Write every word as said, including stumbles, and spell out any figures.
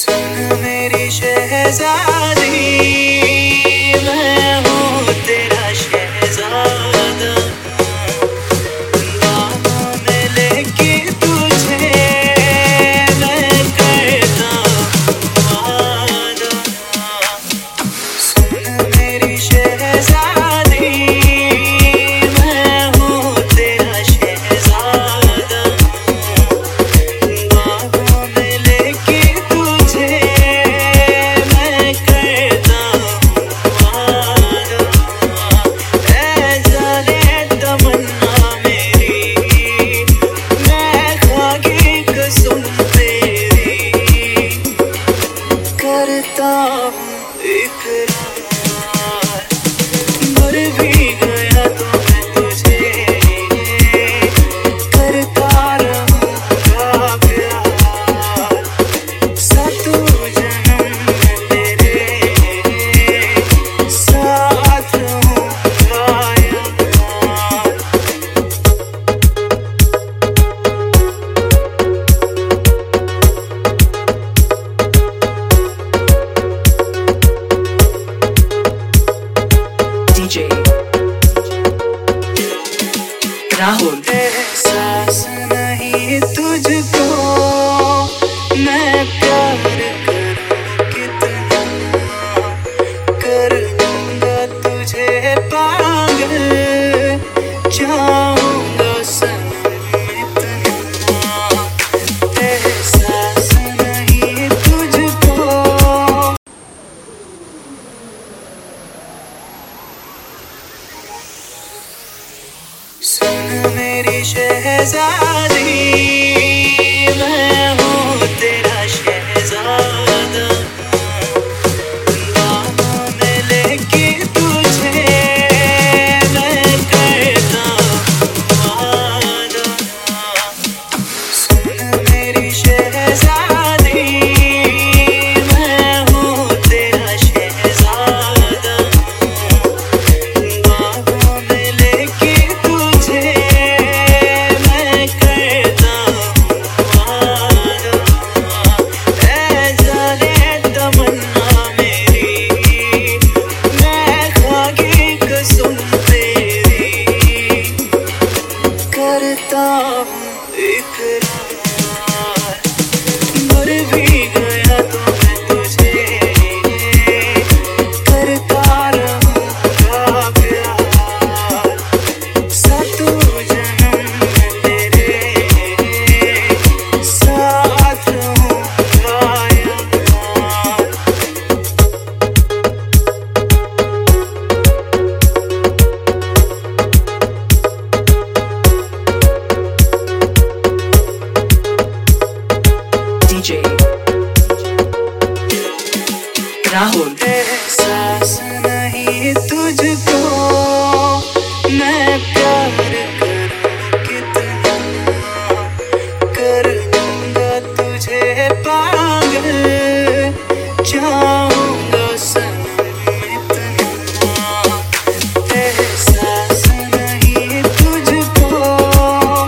सुन मेरी शहज़ादी, मैं हूँ तेरा शहज़ादा। बाहों में लेके तुझे मैं करता वादा। सुन मेरी शहज़ादी, मैं हूँ तेरा शहज़ादा। बाहों में लेके तुझे मैं करता वादा। ऐ जाने तमन्ना मेरी, मैं खा गई कसम तेरी। करता हूँ इकरार, भूल भी गया तो मैं तुझे। करता रहूँगा प्यार सातों जन्म में तेरे साथ रहूँगा यार। डीजे राहुल। एहसास नहीं तुझको मैं प्यार करूं कितना। कर दूंगा तुझे पागल, जाऊंगा सनम इतना। एहसास नहीं तुझको। सुन मेरी शहज़ादी, मैं हूँ तेरा शहज़ादा। बाहों में लेके तुझे मैं करता वादा। सुन मेरी शहज़ादी, मैं हूँ तेरा शहज़ादा। बाहों में लेके तुझे मैं करता वादा। ऐ जाने तमन्ना मेरी, मैं खा गई कसम तेरी। करता हूँ इकरार, भूल भी गया तो मैं तुझे। करता रहूँगा प्यार सातों जन्म में तेरे साथ रहूँगा यार। डीजे राहुल। एहसास नहीं तुझको